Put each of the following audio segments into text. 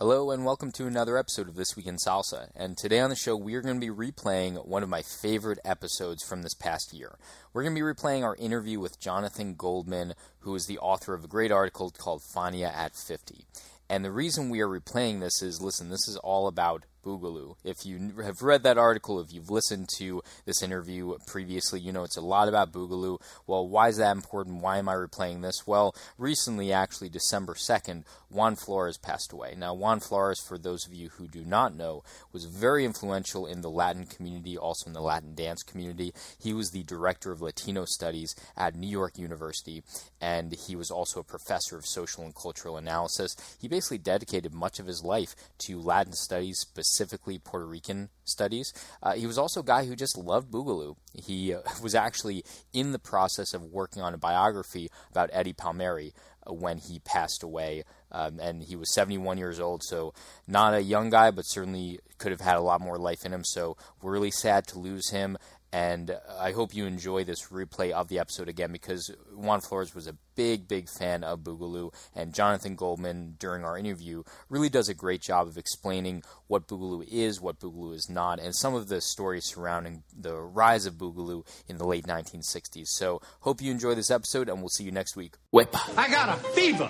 Hello and welcome to another episode of This Week in Salsa, and today on the show we are going to be replaying one of my favorite episodes from this past year. We're going to be replaying our interview with Jonathan Goldman, who is the author of a great article called Fania at 50. And the reason we are replaying this is, listen, this is all about Boogaloo. If you have read that article, if you've listened to this interview previously, you know it's a lot about Boogaloo. Well, why is that important? Why am I replaying this? Well, recently, actually, December 2nd, Juan Flores passed away. Now, Juan Flores, for those of you who do not know, was very influential in the Latin community, also in the Latin dance community. He was the director of Latino studies at New York University, and he was also a professor of social and cultural analysis. He basically dedicated much of his life to Latin studies, specifically Puerto Rican studies. He was also a guy who just loved Boogaloo. He was actually in the process of working on a biography about Eddie Palmieri when he passed away, and he was 71 years old, so not a young guy, but certainly could have had a lot more life in him, so we're really sad to lose him. And I hope you enjoy this replay of the episode again, because Juan Flores was a big, big fan of Boogaloo, and Jonathan Goldman, during our interview, really does a great job of explaining what Boogaloo is, what Boogaloo is not, and some of the stories surrounding the rise of Boogaloo in the late 1960s. So, hope you enjoy this episode, and we'll see you next week. Wepa. I got a fever,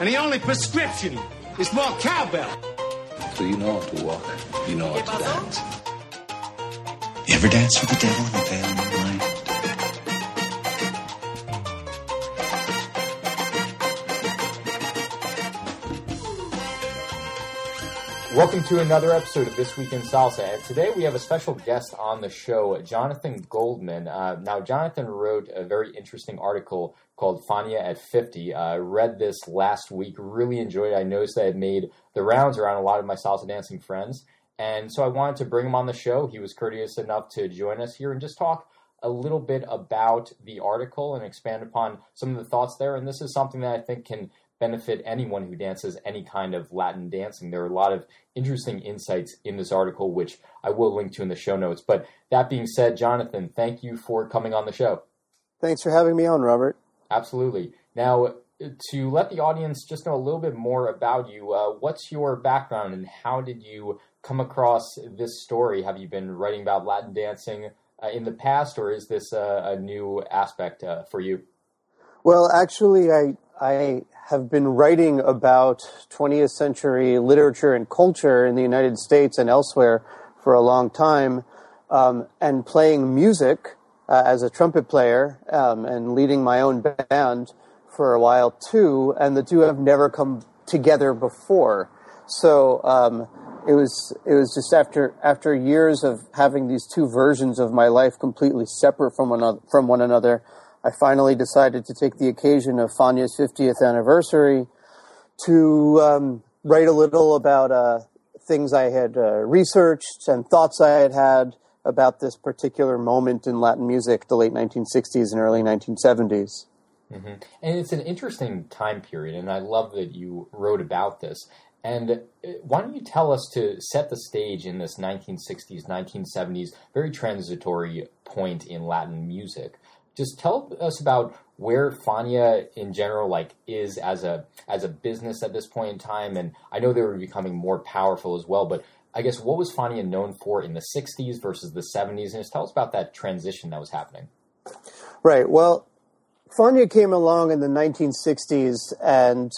and the only prescription is more cowbell. So you know how to walk, you know how to dance. You ever dance with the devil in a veil of moonlight? Welcome to another episode of This Week in Salsa, and today we have a special guest on the show, Jonathan Goldman. Now, Jonathan wrote a very interesting article called Fania at 50. I read this last week, really enjoyed it. I noticed that it made the rounds around a lot of my salsa dancing friends. And so I wanted to bring him on the show. He was courteous enough to join us here and just talk a little bit about the article and expand upon some of the thoughts there. And this is something that I think can benefit anyone who dances any kind of Latin dancing. There are a lot of interesting insights in this article, which I will link to in the show notes. But that being said, Jonathan, thank you for coming on the show. Thanks for having me on, Robert. Absolutely. Now, to let the audience just know a little bit more about you, what's your background and how did you come across this story? Have you been writing about Latin dancing in the past, or is this a new aspect for you? Well, actually, I have been writing about 20th century literature and culture in the United States and elsewhere for a long time, and playing music as a trumpet player and leading my own band for a while too, and the two have never come together before. So it was just after years of having these two versions of my life completely separate from one another, I finally decided to take the occasion of Fania's 50th anniversary to write a little about things I had researched and thoughts I had had about this particular moment in Latin music, the late 1960s and early 1970s. Mm-hmm. And it's an interesting time period, and I love that you wrote about this. And why don't you tell us, to set the stage in this 1960s, 1970s, very transitory point in Latin music, just tell us about where Fania in general is as a business at this point in time. And I know they were becoming more powerful as well, but I guess what was Fania known for in the 60s versus the 70s? And just tell us about that transition that was happening. Right. Well, Fania came along in the 1960s and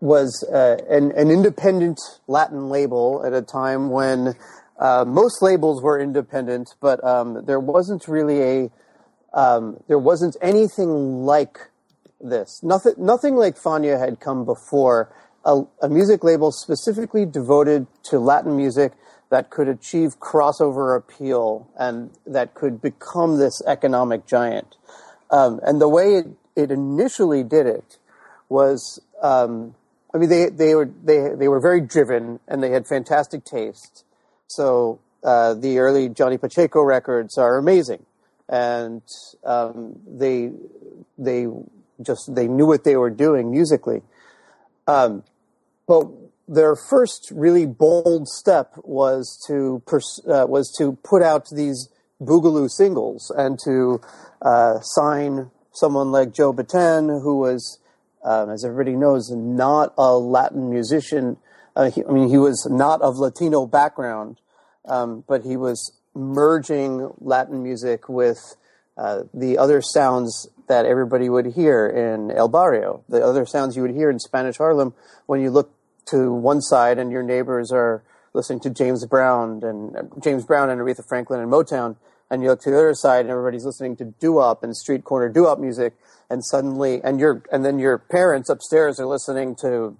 was an independent Latin label at a time when most labels were independent, but there wasn't anything like this. Nothing like Fania had come before. A music label specifically devoted to Latin music that could achieve crossover appeal and that could become this economic giant. And the way it initially did it was, they were very driven and they had fantastic taste. So the early Johnny Pacheco records are amazing, and they knew what they were doing musically. But their first really bold step was to put out these Boogaloo singles and to sign someone like Joe Bataan, who was as everybody knows, not a Latin musician. He was not of Latino background, but he was merging Latin music with the other sounds that everybody would hear in El Barrio, the other sounds you would hear in Spanish Harlem when you look to one side and your neighbors are listening to James Brown and Aretha Franklin and Motown, and you look to the other side and everybody's listening to doo-wop and street corner doo-wop music, and suddenly, and then your parents upstairs are listening to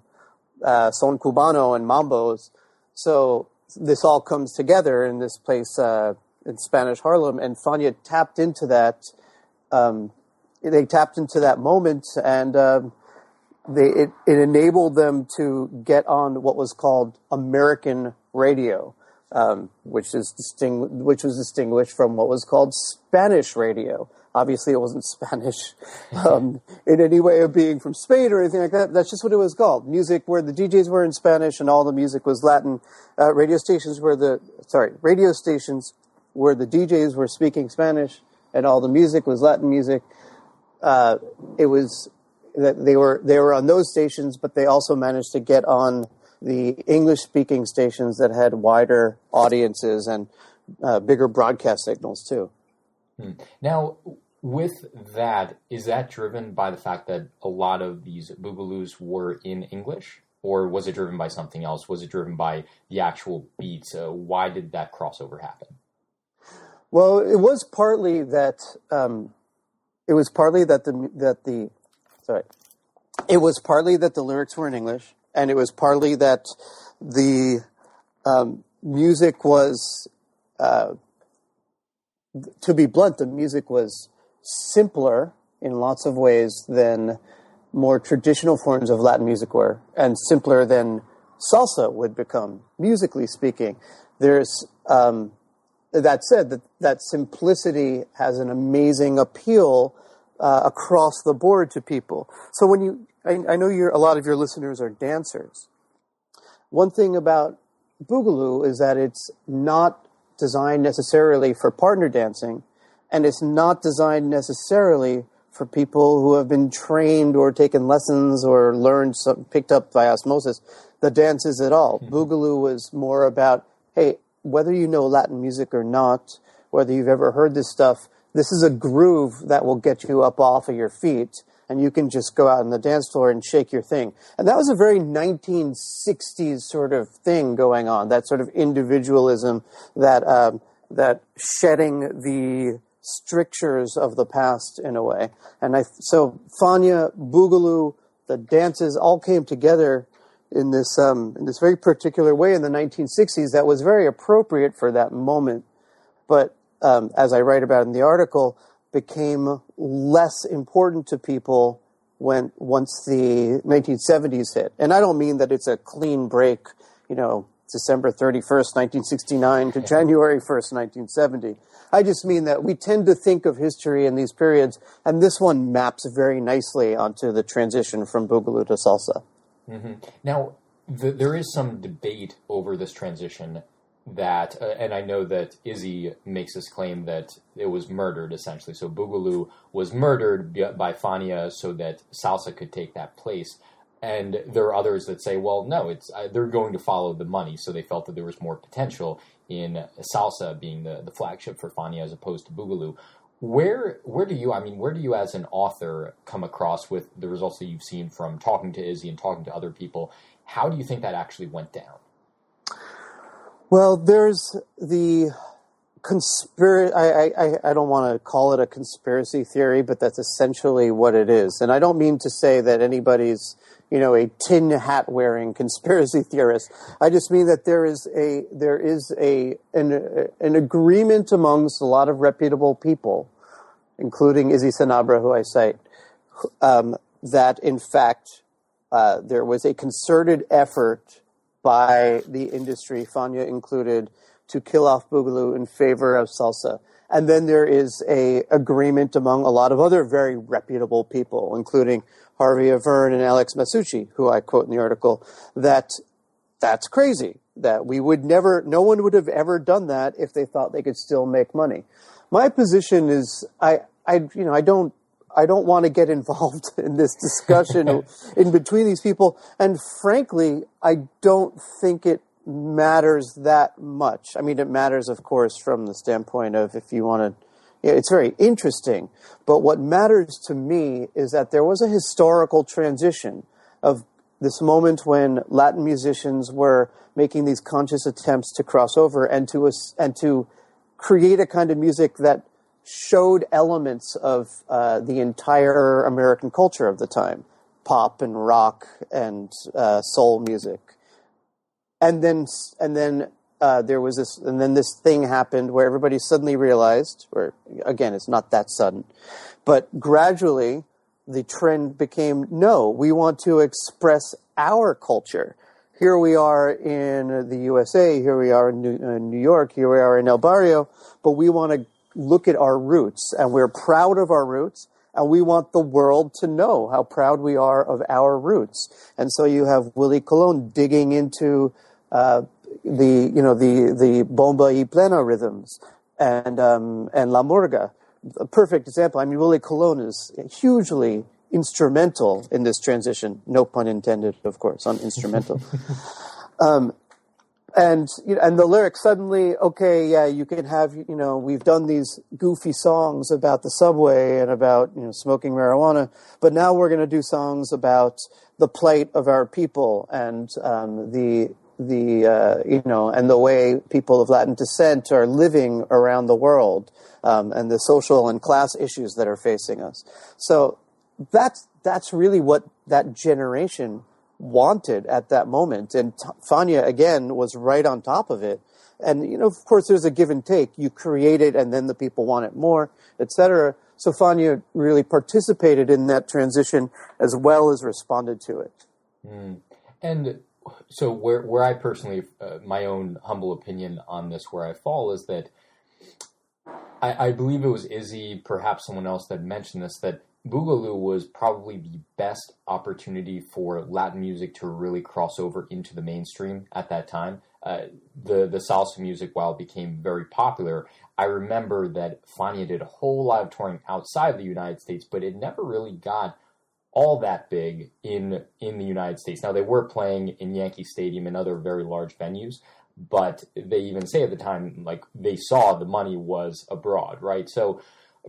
Son Cubano and Mambos. So this all comes together in this place in Spanish Harlem, and Fania tapped into that. They tapped into that moment, and it enabled them to get on what was called American radio, which was distinguished from what was called Spanish radio. Obviously, it wasn't Spanish in any way of being from Spain or anything like that. That's just what it was called. Music where the DJs were in Spanish and all the music was Latin. Radio stations where the DJs were speaking Spanish and all the music was Latin music. It was that they were on those stations, but they also managed to get on the English-speaking stations that had wider audiences and bigger broadcast signals too. Now, with that, is that driven by the fact that a lot of these boogaloos were in English, or was it driven by something else? Was it driven by the actual beats? Why did that crossover happen? Well, it was partly that. It was partly that the lyrics were in English, and it was partly that the music was, to be blunt, the music was simpler in lots of ways than more traditional forms of Latin music were, and simpler than salsa would become, musically speaking. There's that said, that simplicity has an amazing appeal across the board to people. So when I know a lot of your listeners are dancers. One thing about Boogaloo is that it's not designed necessarily for partner dancing, and it's not designed necessarily for people who have been trained or taken lessons or picked up by osmosis, the dances at all. Mm-hmm. Boogaloo was more about, hey, whether you know Latin music or not, whether you've ever heard this stuff, this is a groove that will get you up off of your feet, and you can just go out on the dance floor and shake your thing. And that was a very 1960s sort of thing going on, that sort of individualism, that shedding the strictures of the past in a way. And so Fania, Boogaloo, the dances all came together in this very particular way in the 1960s that was very appropriate for that moment. But as I write about in the article, became less important to people once the 1970s hit. And I don't mean that it's a clean break, December 31st, 1969 to January 1st, 1970. I just mean that we tend to think of history in these periods, and this one maps very nicely onto the transition from Boogaloo to salsa. Mm-hmm. Now, there is some debate over this transition that, and I know that Izzy makes this claim that it was murdered, essentially. So Boogaloo was murdered by Fania so that salsa could take that place. And there are others that say, well, no, they're going to follow the money. So they felt that there was more potential in salsa being the flagship for Fania as opposed to Boogaloo. Where do you as an author come across with the results that you've seen from talking to Izzy and talking to other people? How do you think that actually went down? Well, there's the conspiracy. I don't want to call it a conspiracy theory, but that's essentially what it is. And I don't mean to say that anybody's, a tin hat wearing conspiracy theorist. I just mean that there is an agreement amongst a lot of reputable people, including Izzy Sanabra, who I cite, that in fact there was a concerted effort by the industry, Fania included, to kill off Boogaloo in favor of salsa. And then there is a agreement among a lot of other very reputable people, including Harvey Avern and Alex Masucci, who I quote in the article, that that's crazy, that no one would have ever done that if they thought they could still make money. My position is, I don't I don't want to get involved in this discussion in between these people. And frankly, I don't think it matters that much. I mean, it matters, of course, from the standpoint of if you want to, it's very interesting. But what matters to me is that there was a historical transition of this moment when Latin musicians were making these conscious attempts to cross over and to create a kind of music that showed elements of the entire American culture of the time, pop and rock and soul music. And then there was this, and then this thing happened where everybody suddenly realized, or again, it's not that sudden, but gradually the trend became, no, we want to express our culture. Here we are in the USA, here we are in New York, here we are in El Barrio, but we want to look at our roots, and we're proud of our roots, and we want the world to know how proud we are of our roots. And so you have Willie Colón digging into the bomba y plena rhythms and la murga. A perfect example. I mean, Willie Colón is hugely instrumental in this transition. No pun intended, of course, on instrumental. And the lyrics suddenly, okay, yeah, you can have, we've done these goofy songs about the subway and about, smoking marijuana, but now we're going to do songs about the plight of our people and the way people of Latin descent are living around the world, and the social and class issues that are facing us. So that's really what that generation wanted at that moment, and Fania again was right on top of it. And of course, there's a give and take. You create it, and then the people want it more, etc. So Fania really participated in that transition as well as responded to it. Mm. And so, where I personally, my own humble opinion on this, where I fall is that I believe it was Izzy, perhaps someone else, that mentioned this, that Boogaloo was probably the best opportunity for Latin music to really cross over into the mainstream at that time. The salsa music, while it became very popular, I remember that Fania did a whole lot of touring outside the United States, but it never really got all that big in the United States. Now, they were playing in Yankee Stadium and other very large venues, but they even say at the time, like, they saw the money was abroad, right? So,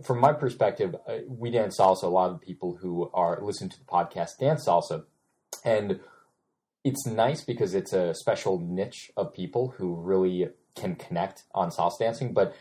from my perspective, we dance salsa. A lot of the people who are listening to the podcast dance salsa, and it's nice because it's a special niche of people who really can connect on salsa dancing. But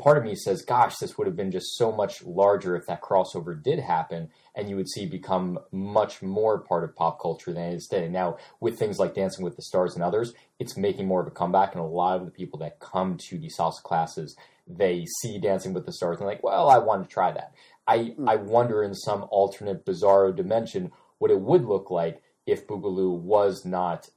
part of me says, gosh, this would have been just so much larger if that crossover did happen, and you would see become much more part of pop culture than it is today. Now, with things like Dancing with the Stars and others, it's making more of a comeback, and a lot of the people that come to the salsa classes, they see Dancing with the Stars and like, well, I want to try that. I wonder, in some alternate bizarro dimension, what it would look like if Boogaloo was not,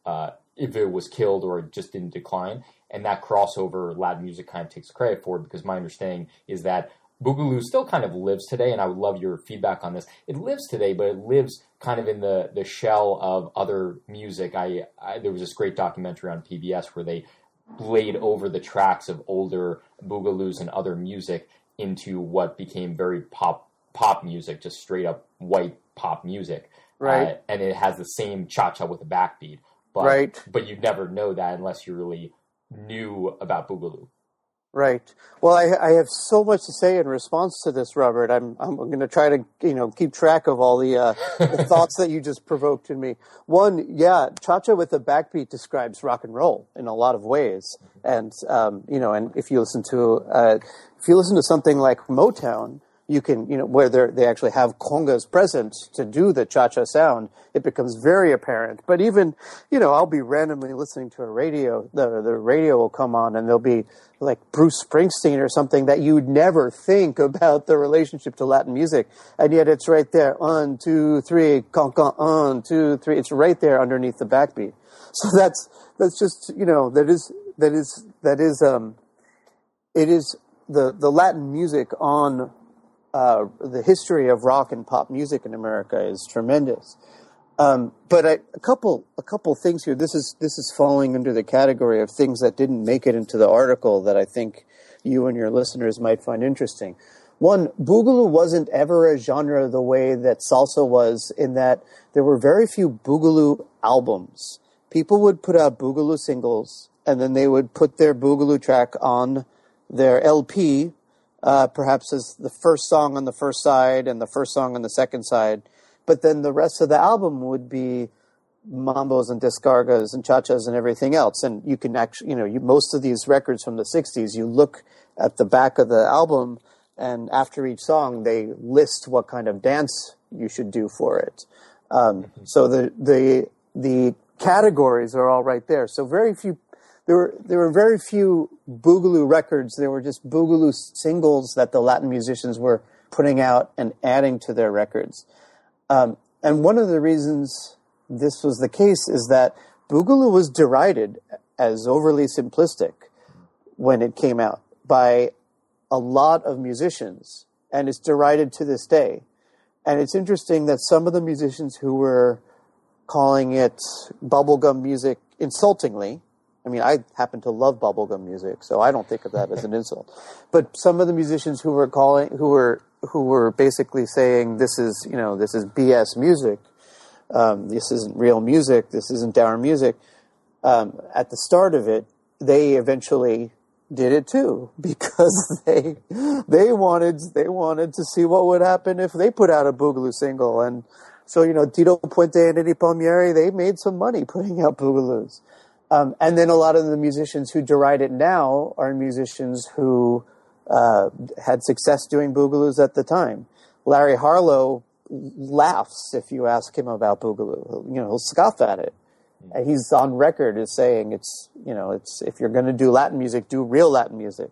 if it was killed or it just didn't decline. And that crossover, Latin music kind of takes credit for it, because my understanding is that Boogaloo still kind of lives today, and I would love your feedback on this. It lives today, but it lives kind of in the shell of other music. There was this great documentary on PBS where they laid over the tracks of older boogaloos and other music into what became very pop music, just straight up white pop music. Right. And it has the same cha-cha with a backbeat. But, right. But you'd never know that unless you really knew about boogaloo. Right. Well, I have so much to say in response to this, Robert. I'm going to try to keep track of all the thoughts that you just provoked in me. One, yeah, cha-cha with a backbeat describes rock and roll in a lot of ways, and and if you listen to something like Motown, you can where they actually have congas present to do the cha-cha sound, it becomes very apparent. But even I'll be randomly listening to a radio, the radio will come on and there'll be like Bruce Springsteen or something that you'd never think about the relationship to Latin music, and yet it's right there. 1, 2, 3, con con. 1, 2, 3. It's right there underneath the backbeat. So that's just it is the Latin music on. The history of rock and pop music in America is tremendous, but a couple things here. This is falling under the category of things that didn't make it into the article that I think you and your listeners might find interesting. One, boogaloo wasn't ever a genre the way that salsa was, in that there were very few boogaloo albums. People would put out boogaloo singles, and then they would put their boogaloo track on their LP, perhaps as the first song on the first side and the first song on the second side. But then the rest of the album would be mambos and discargas and cha-chas and everything else. And you can actually, most of these records from the 60s, you look at the back of the album, and after each song, they list what kind of dance you should do for it. So the categories are all right there. So there were very few boogaloo records. There were just boogaloo singles that the Latin musicians were putting out and adding to their records. And one of the reasons this was the case is that boogaloo was derided as overly simplistic when it came out by a lot of musicians, and it's derided to this day. And it's interesting that some of the musicians who were calling it bubblegum music insultingly, I happen to love bubblegum music, so I don't think of that as an insult. But some of the musicians who were who were basically saying this is BS music, this isn't real music, this isn't our music. At the start of it, they eventually did it too, because they wanted to see what would happen if they put out a boogaloo single. And so, Tito Puente and Eddie Palmieri, they made some money putting out boogaloos. And then a lot of the musicians who deride it now are musicians who had success doing boogaloos at the time. Larry Harlow laughs if you ask him about boogaloo. He'll scoff at it. And he's on record as saying it's if you're going to do Latin music, do real Latin music.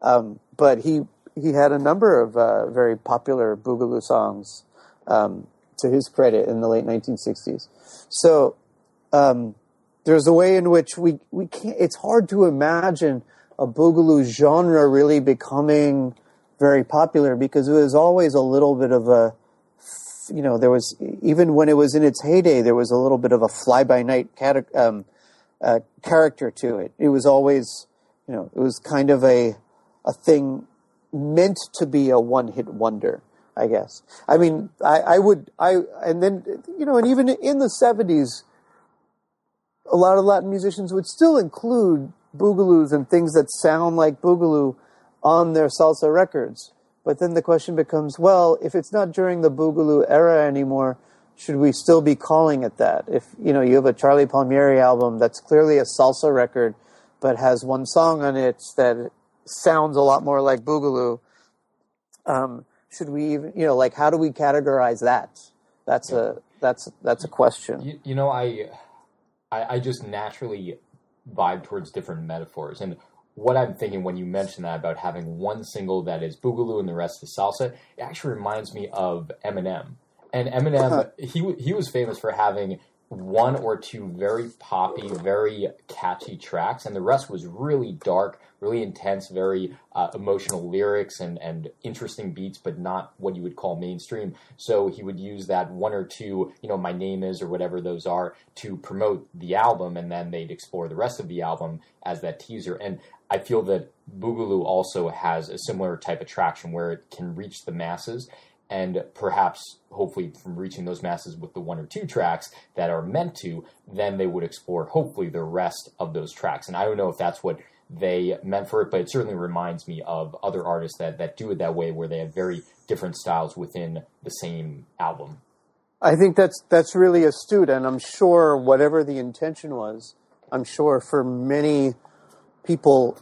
But he had a number of very popular boogaloo songs to his credit in the late 1960s. So there's a way in which we can't. It's hard to imagine a boogaloo genre really becoming very popular, because it was always a little bit of a, there was, even when it was in its heyday, there was a little bit of a fly-by-night character to it. It was always, it was kind of a thing meant to be a one-hit wonder, I guess. And even in the 70s, a lot of Latin musicians would still include boogaloos and things that sound like boogaloo on their salsa records. But then the question becomes, well, if it's not during the boogaloo era anymore, should we still be calling it that? If, you have a Charlie Palmieri album that's clearly a salsa record, but has one song on it that sounds a lot more like boogaloo, should we even, how do we categorize that? That's a question. I just naturally vibe towards different metaphors, and what I'm thinking when you mention that about having one single that is boogaloo and the rest is salsa, it actually reminds me of Eminem. And Eminem, he was famous for having one or two very poppy, very catchy tracks, and the rest was really dark, really intense, very emotional lyrics and interesting beats, but not what you would call mainstream. So he would use that one or two, My Name Is or whatever those are, to promote the album, and then they'd explore the rest of the album as that teaser. And I feel that boogaloo also has a similar type of traction where it can reach the masses, and perhaps, hopefully, from reaching those masses with the one or two tracks that are meant to, then they would explore, hopefully, the rest of those tracks. And I don't know if that's what they meant for it, but it certainly reminds me of other artists that do it that way, where they have very different styles within the same album. I think that's really astute, and I'm sure whatever the intention was, I'm sure for many people,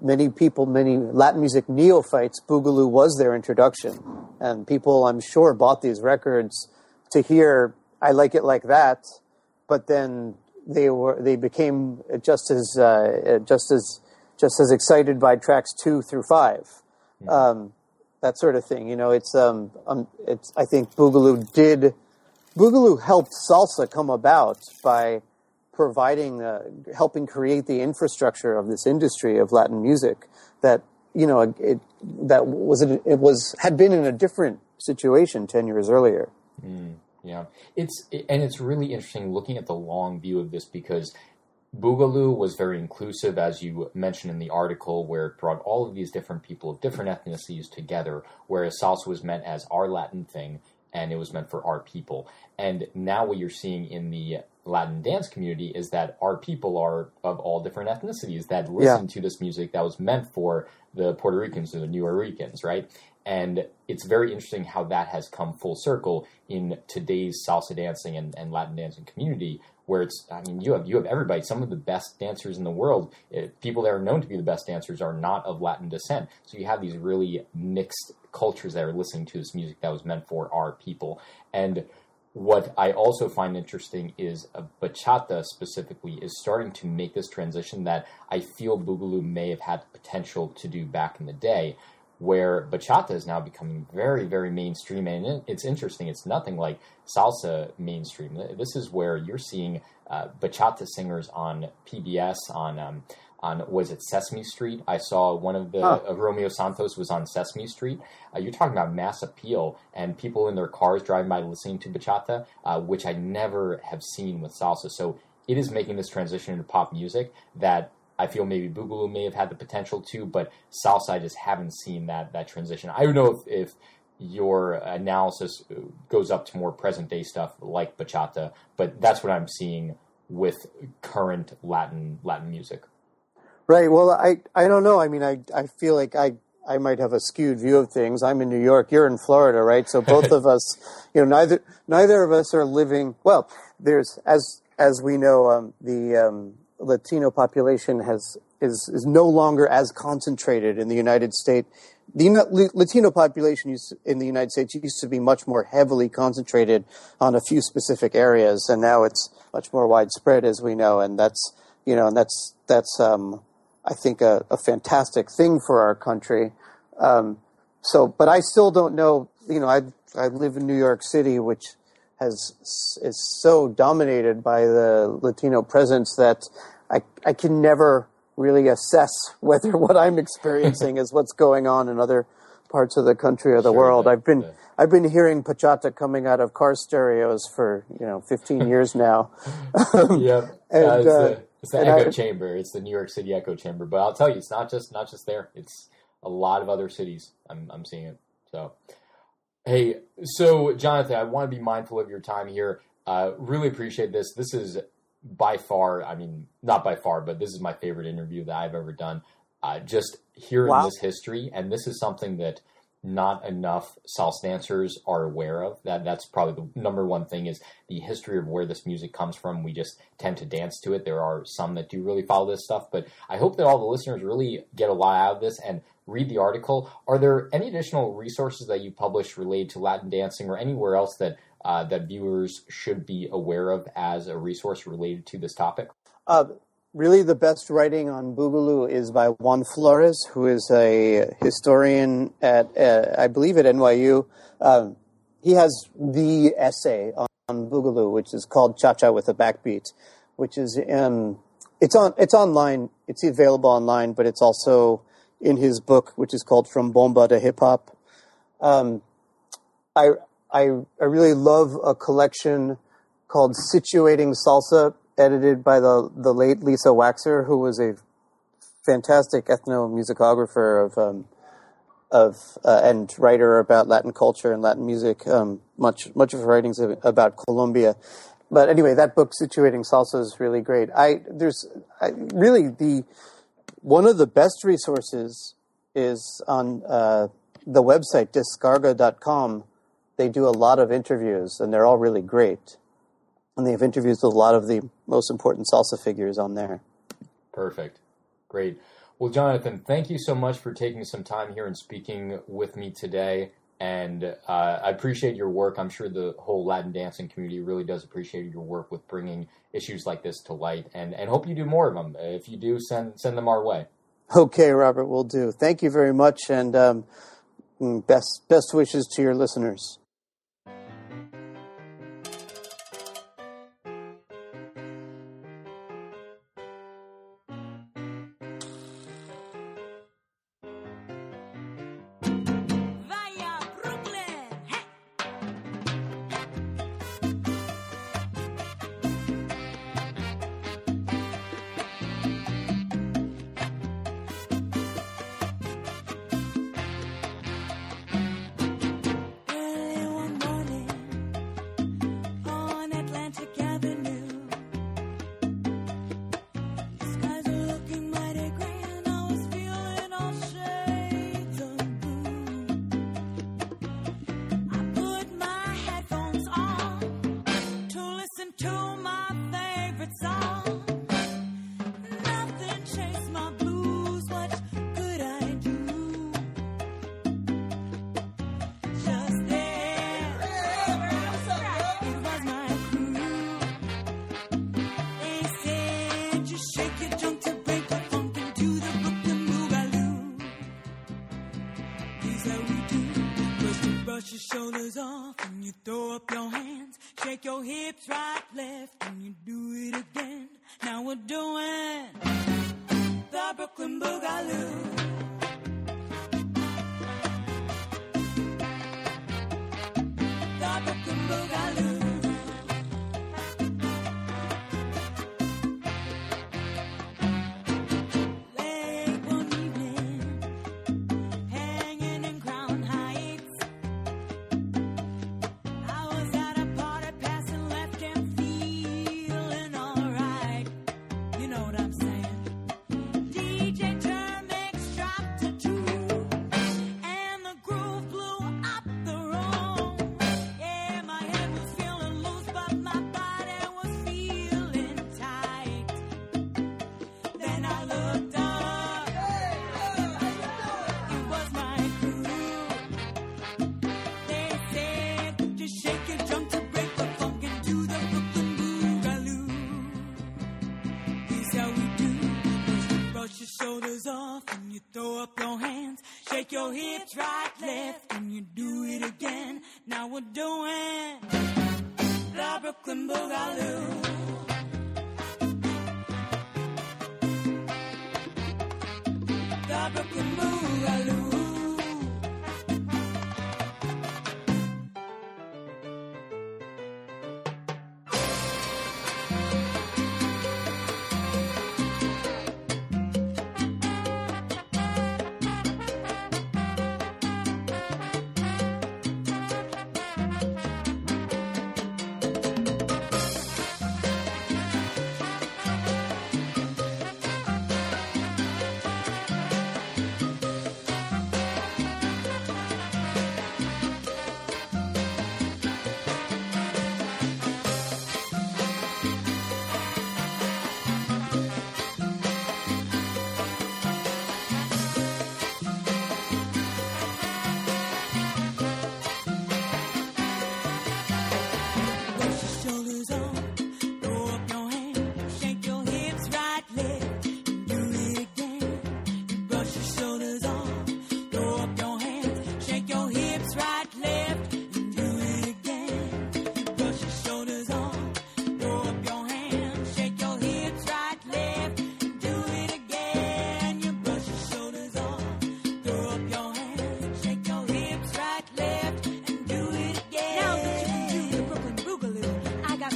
many Latin music neophytes, boogaloo was their introduction. And people, I'm sure, bought these records to hear, I like it like that, but then they became just as excited by tracks 2 through 5, that sort of thing. I think boogaloo helped salsa come about by helping create the infrastructure of this industry of Latin music that, had been in a different situation 10 years earlier. Yeah. It's really interesting looking at the long view of this, because Boogaloo was very inclusive, as you mentioned in the article, where it brought all of these different people of different ethnicities together, whereas salsa was meant as our Latin thing, and it was meant for our people. And now what you're seeing in the Latin dance community is that our people are of all different ethnicities that listen to this music that was meant for the Puerto Ricans or the New Yorkers, right? And it's very interesting how that has come full circle in today's salsa dancing and Latin dancing community, where it's, I mean, you have everybody. Some of the best dancers in the world, people that are known to be the best dancers, are not of Latin descent. So you have these really mixed cultures that are listening to this music that was meant for our people. And what I also find interesting is bachata specifically is starting to make this transition that I feel Boogaloo may have had the potential to do back in the day, where bachata is now becoming very, very mainstream. And it's interesting. It's nothing like salsa mainstream. This is where you're seeing bachata singers on PBS, on was it Sesame Street? I saw one of the Romeo Santos was on Sesame Street. You're talking about mass appeal and people in their cars driving by listening to bachata, which I never have seen with salsa. So it is making this transition into pop music that I feel maybe Boogaloo may have had the potential to, but salsa, I just haven't seen that transition. I don't know if your analysis goes up to more present-day stuff like bachata, but that's what I'm seeing with current Latin music. Right. Well, I don't know. I mean, I feel like I might have a skewed view of things. I'm in New York. You're in Florida, right? So both of us, you know, neither of us are living. Well, there's as we know, the Latino population is no longer as concentrated in the United States. The Latino population in the United States used to be much more heavily concentrated on a few specific areas, and now it's much more widespread, as we know, and that's I think a fantastic thing for our country. But I still don't know. You know, I live in New York City, which is so dominated by the Latino presence that I can never really assess whether what I'm experiencing is what's going on in other parts of the country or the world. I've been hearing bachata coming out of car stereos for 15 years now. Yep. And it's the echo chamber. It's the New York City echo chamber. But I'll tell you, it's not just there. It's a lot of other cities. I'm seeing it. So. Hey, so Jonathan, I want to be mindful of your time here. Really appreciate this. This is by far, I mean, not by far, but this is my favorite interview that I've ever done. Just hearing this history, and this is something that not enough salsa dancers are aware of. That's probably the number one thing, is the history of where this music comes from. We just tend to dance to it. There are some that do really follow this stuff, but I hope that all the listeners really get a lot out of this and read the article. Are there any additional resources that you publish related to Latin dancing or anywhere else that that viewers should be aware of as a resource related to this topic? Really, the best writing on Boogaloo is by Juan Flores, who is a historian at, I believe, at NYU. He has the essay on Boogaloo, which is called "Cha-Cha with a Backbeat," which is it's online. It's available online, but it's also in his book, which is called From Bomba to Hip Hop. I really love a collection called Situating Salsa, edited by the late Lisa Waxer, who was a fantastic ethnomusicographer and writer about Latin culture and Latin music. Much of her writings about Colombia. But anyway, that book, Situating Salsa, is really great. One of the best resources is on the website discarga.com. They do a lot of interviews, and they're all really great. And they have interviews with a lot of the most important salsa figures on there. Perfect. Great. Well, Jonathan, thank you so much for taking some time here and speaking with me today. And I appreciate your work. I'm sure the whole Latin dancing community really does appreciate your work with bringing issues like this to light, and hope you do more of them. If you do, send them our way. Okay, Robert, will do. Thank you very much, and best wishes to your listeners. to my favorite song. Nothing chased my blues, what could I do? Just there, it was my crew. They said, just shake your junk to break the funk into the Brooklyn Boogaloo. These are we do. First you brush your shoulders off and you throw up your hands. Shake your hips right, left, and you do it again. Now we're doing the Brooklyn Boogaloo. The Brooklyn Boogaloo.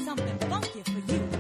Something funky for you.